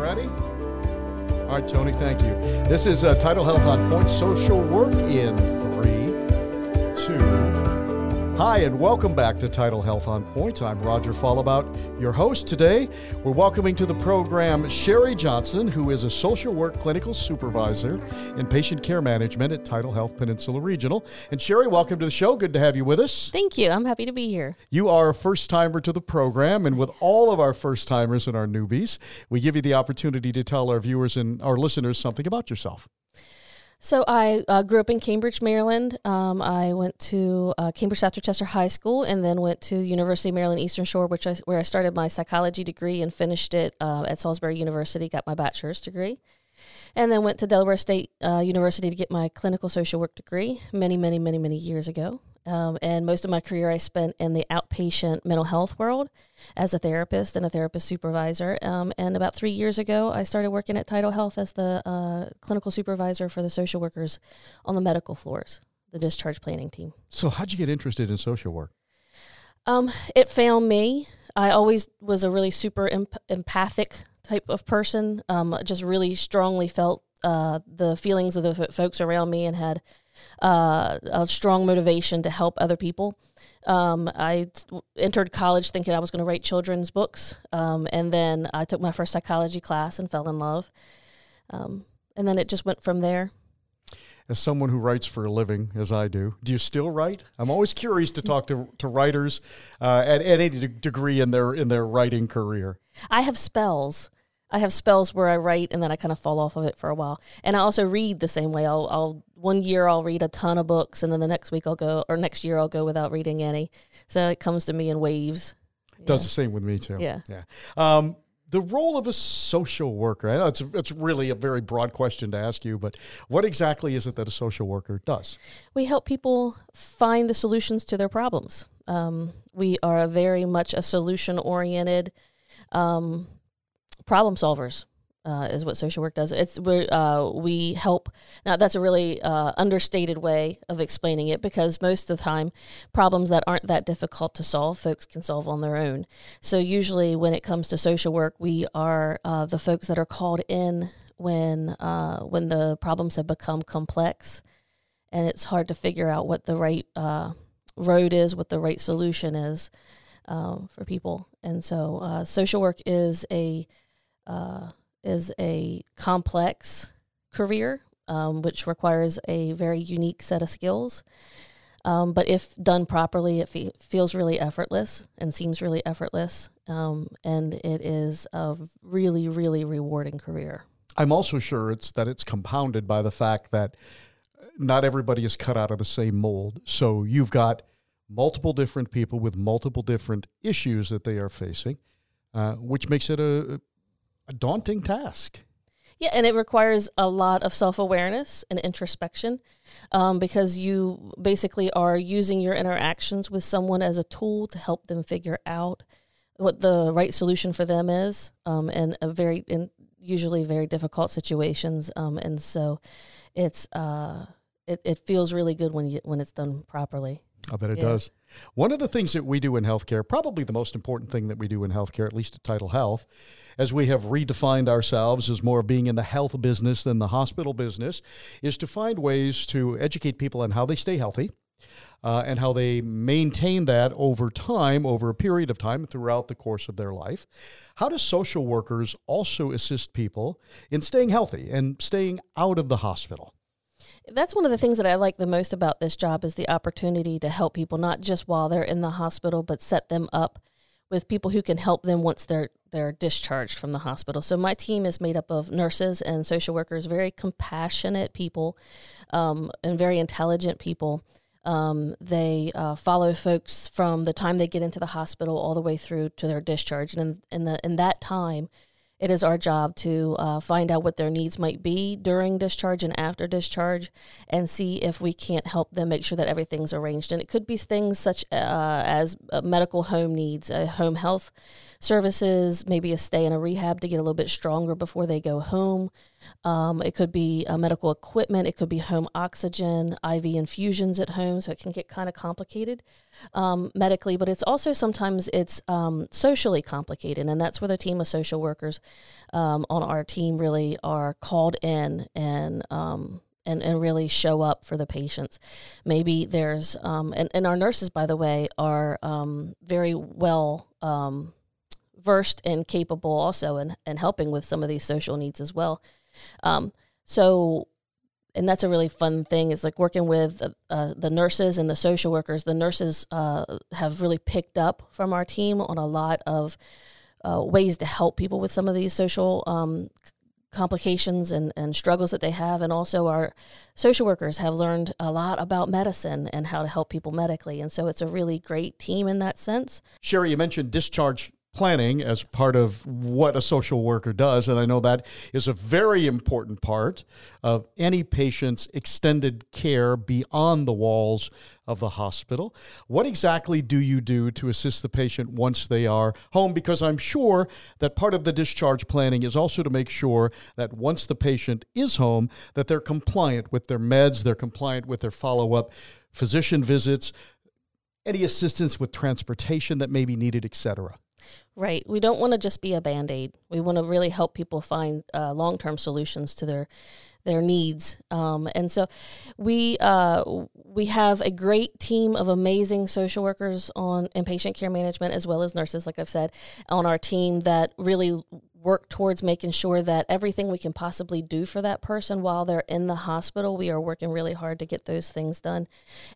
ready? All right, Tony, thank you. This is Tidal Health on Point, social work in 3, 2. Hi, and welcome back to Tidal Health on Point. I'm Roger Fallabout, your host today. We're welcoming to the program Sherry Johnson, who is a social work clinical supervisor in patient care management at Tidal Health Peninsula Regional. And Sherry, welcome to the show. Good to have you with us. Thank you. I'm happy to be here. You are a first-timer to the program, and with all of our first-timers and our newbies, we give you the opportunity to tell our viewers and our listeners something about yourself. So I grew up in Cambridge, Maryland. I went to Cambridge-South Chester High School and then went to University of Maryland Eastern Shore, where I started my psychology degree and finished it at Salisbury University, got my bachelor's degree, and then went to Delaware State University to get my clinical social work degree many years ago. And most of my career I spent in the outpatient mental health world as a therapist and a therapist supervisor. And about 3 years ago, I started working at Tidal Health as the clinical supervisor for the social workers on the medical floors, the discharge planning team. So how'd you get interested in social work? It found me. I always was a really super empathic type of person, just really strongly felt the feelings of the folks around me and had a strong motivation to help other people. I entered college thinking I was going to write children's books, and then I took my first psychology class and fell in love, and then it just went from there. As someone who writes for a living, as I do you still write? I'm always curious to talk to writers at any degree in their writing career. I have spells. I have spells where I write and then I kind of fall off of it for a while. And I also read the same way. One year I'll read a ton of books and then the next week next year I'll go without reading any. So it comes to me in waves. Yeah. Does the same with me too. Yeah. The role of a social worker, I know it's really a very broad question to ask you, but what exactly is it that a social worker does? We help people find the solutions to their problems. We are very much a solution-oriented problem solvers is what social work does. We help. Now, that's a really understated way of explaining it because most of the time, problems that aren't that difficult to solve, folks can solve on their own. So usually when it comes to social work, we are the folks that are called in when the problems have become complex and it's hard to figure out what the right road is, what the right solution is for people. And so social work is a complex career, which requires a very unique set of skills. But if done properly, it feels really effortless and seems really effortless. And it is a really, really rewarding career. I'm also sure it's compounded by the fact that not everybody is cut out of the same mold. So you've got multiple different people with multiple different issues that they are facing, which makes it a daunting task. Yeah, and it requires a lot of self-awareness and introspection because you basically are using your interactions with someone as a tool to help them figure out what the right solution for them is in usually very difficult situations. And so it feels really good when it's done properly. I bet it does. One of the things that we do in healthcare, probably the most important thing that we do in healthcare, at least at Tidal Health, as we have redefined ourselves as more being in the health business than the hospital business, is to find ways to educate people on how they stay healthy and how they maintain that over time, over a period of time throughout the course of their life. How do social workers also assist people in staying healthy and staying out of the hospital? That's one of the things that I like the most about this job is the opportunity to help people, not just while they're in the hospital, but set them up with people who can help them once they're discharged from the hospital. So my team is made up of nurses and social workers, very compassionate people and very intelligent people. They follow folks from the time they get into the hospital all the way through to their discharge. And in that time, it is our job to find out what their needs might be during discharge and after discharge and see if we can't help them make sure that everything's arranged. And it could be things such as medical home needs, home health services, maybe a stay in a rehab to get a little bit stronger before they go home, It could be medical equipment. It could be home oxygen, IV infusions at home. So it can get kind of complicated medically, but it's also sometimes it's socially complicated. And that's where the team of social workers on our team really are called in and really show up for the patients. Maybe there's, and our nurses, by the way, are very well versed and capable also in helping with some of these social needs as well. And that's a really fun thing. It's like working with the nurses and the social workers. The nurses have really picked up from our team on a lot of ways to help people with some of these social complications and struggles that they have. And also our social workers have learned a lot about medicine and how to help people medically. And so it's a really great team in that sense. Sherry, you mentioned discharge planning as part of what a social worker does. And I know that is a very important part of any patient's extended care beyond the walls of the hospital. What exactly do you do to assist the patient once they are home? Because I'm sure that part of the discharge planning is also to make sure that once the patient is home, that they're compliant with their meds, they're compliant with their follow-up physician visits, any assistance with transportation that may be needed, et cetera. Right. We don't want to just be a Band-Aid. We want to really help people find long-term solutions to their needs. And so we have a great team of amazing social workers in patient care management, as well as nurses, like I've said, on our team that really work towards making sure that everything we can possibly do for that person while they're in the hospital, we are working really hard to get those things done.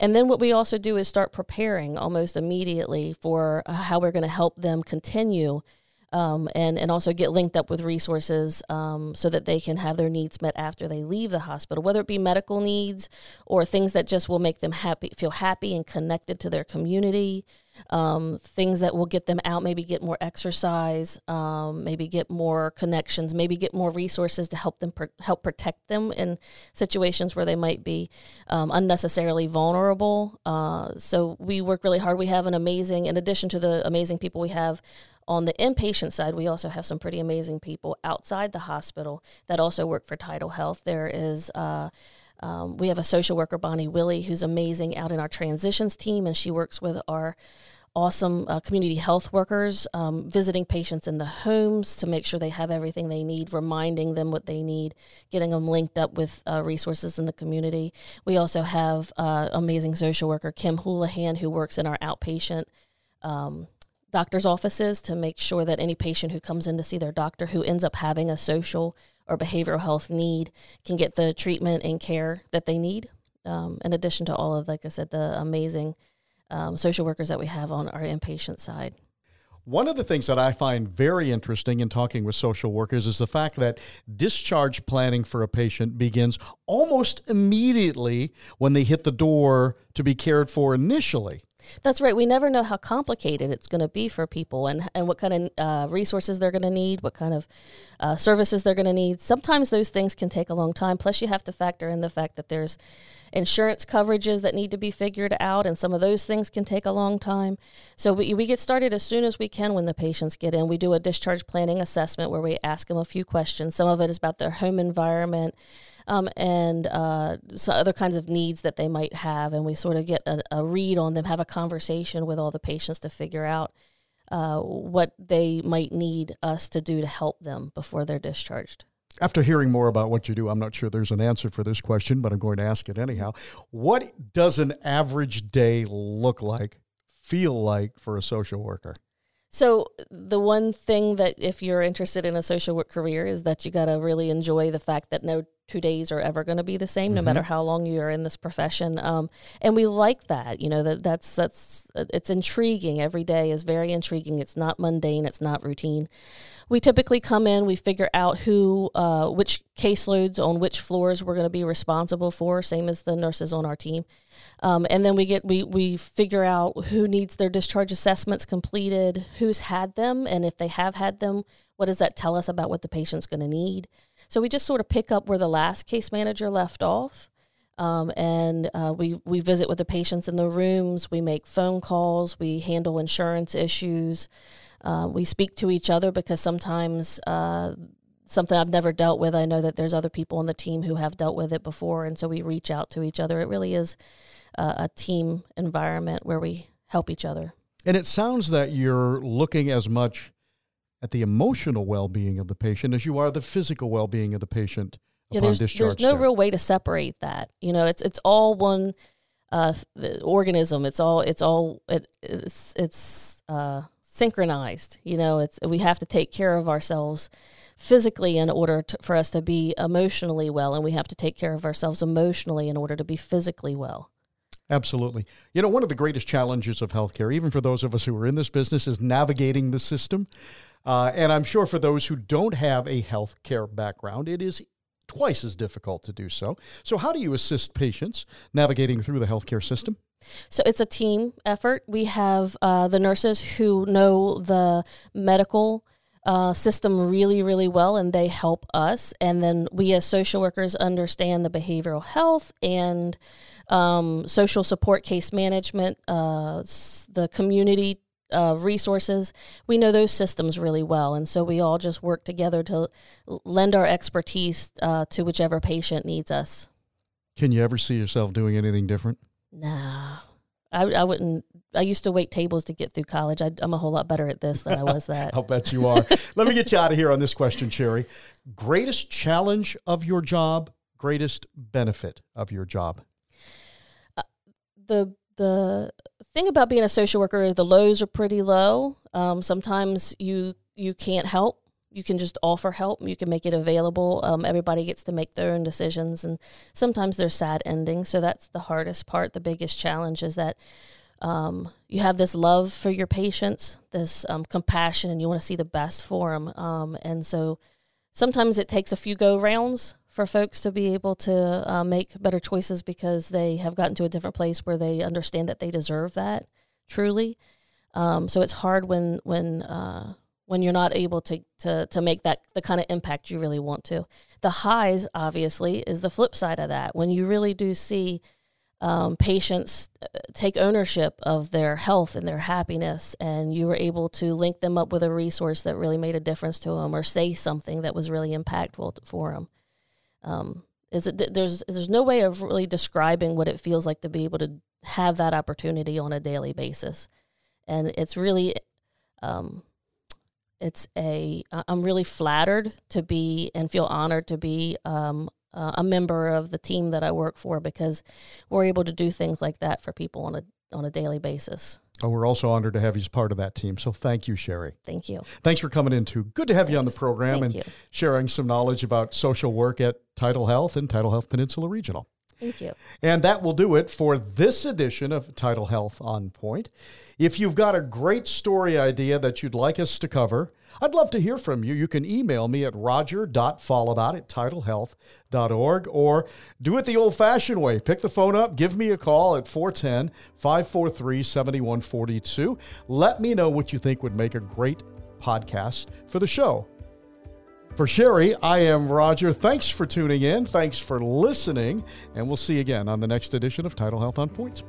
And then what we also do is start preparing almost immediately for how we're going to help them continue and also get linked up with resources so that they can have their needs met after they leave the hospital, whether it be medical needs or things that just will make them happy, feel happy and connected to their community, things that will get them out, maybe get more exercise, maybe get more connections, maybe get more resources to help them help protect them in situations where they might be unnecessarily vulnerable. So we work really hard. We have in addition to the amazing people we have on the inpatient side, we also have some pretty amazing people outside the hospital that also work for Tidal Health. We have a social worker, Bonnie Willie, who's amazing out in our transitions team, and she works with our awesome community health workers, visiting patients in the homes to make sure they have everything they need, reminding them what they need, getting them linked up with resources in the community. We also have amazing social worker, Kim Houlihan, who works in our outpatient doctor's offices to make sure that any patient who comes in to see their doctor who ends up having a social or behavioral health need can get the treatment and care that they need, in addition to all of, like I said, the amazing social workers that we have on our inpatient side. One of the things that I find very interesting in talking with social workers is the fact that discharge planning for a patient begins almost immediately when they hit the door to be cared for initially. That's right. We never know how complicated it's going to be for people and what kind of resources they're going to need, what kind of services they're going to need. Sometimes those things can take a long time. Plus, you have to factor in the fact that there's insurance coverages that need to be figured out, and some of those things can take a long time. So we get started as soon as we can when the patients get in. We do a discharge planning assessment where we ask them a few questions. Some of it is about their home environment, and so other kinds of needs that they might have. And we sort of get a read on them, have a conversation with all the patients to figure out what they might need us to do to help them before they're discharged. After hearing more about what you do, I'm not sure there's an answer for this question, but I'm going to ask it anyhow. What does an average day look like, feel like for a social worker? So the one thing that if you're interested in a social work career is that you got to really enjoy the fact that no 2 days are ever going to be the same, no matter how long you're in this profession. And we like that, that's it's intriguing. Every day is very intriguing. It's not mundane. It's not routine. We typically come in, we figure out which caseloads on which floors we're going to be responsible for, same as the nurses on our team. And then we figure out who needs their discharge assessments completed, who's had them, and if they have had them, what does that tell us about what the patient's going to need? So we just sort of pick up where the last case manager left off, and we visit with the patients in the rooms. We make phone calls. We handle insurance issues. We speak to each other because sometimes something I've never dealt with. I know that there's other people on the team who have dealt with it before, and so we reach out to each other. It really is a team environment where we help each other. And it sounds that you're looking as much at the emotional well-being of the patient as you are the physical well-being of the patient upon discharge. There's no real way to separate that. You know, it's all one organism. It's synchronized. You know, we have to take care of ourselves physically in order for us to be emotionally well, and we have to take care of ourselves emotionally in order to be physically well. Absolutely. You know, one of the greatest challenges of healthcare, even for those of us who are in this business, is navigating the system. And I'm sure for those who don't have a healthcare background, it is twice as difficult to do so. So how do you assist patients navigating through the healthcare system? So it's a team effort. We have the nurses who know the medical system really, really well, and they help us. And then we as social workers understand the behavioral health and social support, case management, the community resources. We know those systems really well. And so we all just work together to lend our expertise to whichever patient needs us. Can you ever see yourself doing anything different? No, I wouldn't. I used to wait tables to get through college. I'm a whole lot better at this than I was that. I'll bet you are. Let me get you out of here on this question, Sherry. Greatest challenge of your job, greatest benefit of your job? The thing about being a social worker is the lows are pretty low. Sometimes you can't help. You can just offer help. You can make it available. Everybody gets to make their own decisions, and sometimes they're sad endings. So that's the hardest part. The biggest challenge is that you have this love for your patients, this compassion, and you want to see the best for them. And so sometimes it takes a few go rounds for folks to be able to make better choices because they have gotten to a different place where they understand that they deserve that truly. So it's hard when you're not able to make that the kind of impact you really want to. The highs, obviously, is the flip side of that. When you really do see patients take ownership of their health and their happiness, and you were able to link them up with a resource that really made a difference to them or say something that was really impactful for them. There's no way of really describing what it feels like to be able to have that opportunity on a daily basis. And it's really... I'm really flattered to be and feel honored to be a member of the team that I work for, because we're able to do things like that for people on a daily basis. Oh, we're also honored to have you as part of that team. So thank you, Sherry. Thank you. Thanks for coming in, too. Good to have you on the program and sharing some knowledge about social work at Tidal Health and Tidal Health Peninsula Regional. Thank you. And that will do it for this edition of Tidal Health on Point. If you've got a great story idea that you'd like us to cover, I'd love to hear from you. You can email me at roger.fallabout@tidalhealth.org, or do it the old-fashioned way. Pick the phone up. Give me a call at 410-543-7142. Let me know what you think would make a great podcast for the show. For Sherry, I am Roger. Thanks for tuning in. Thanks for listening. And we'll see you again on the next edition of Tidal Health on Point.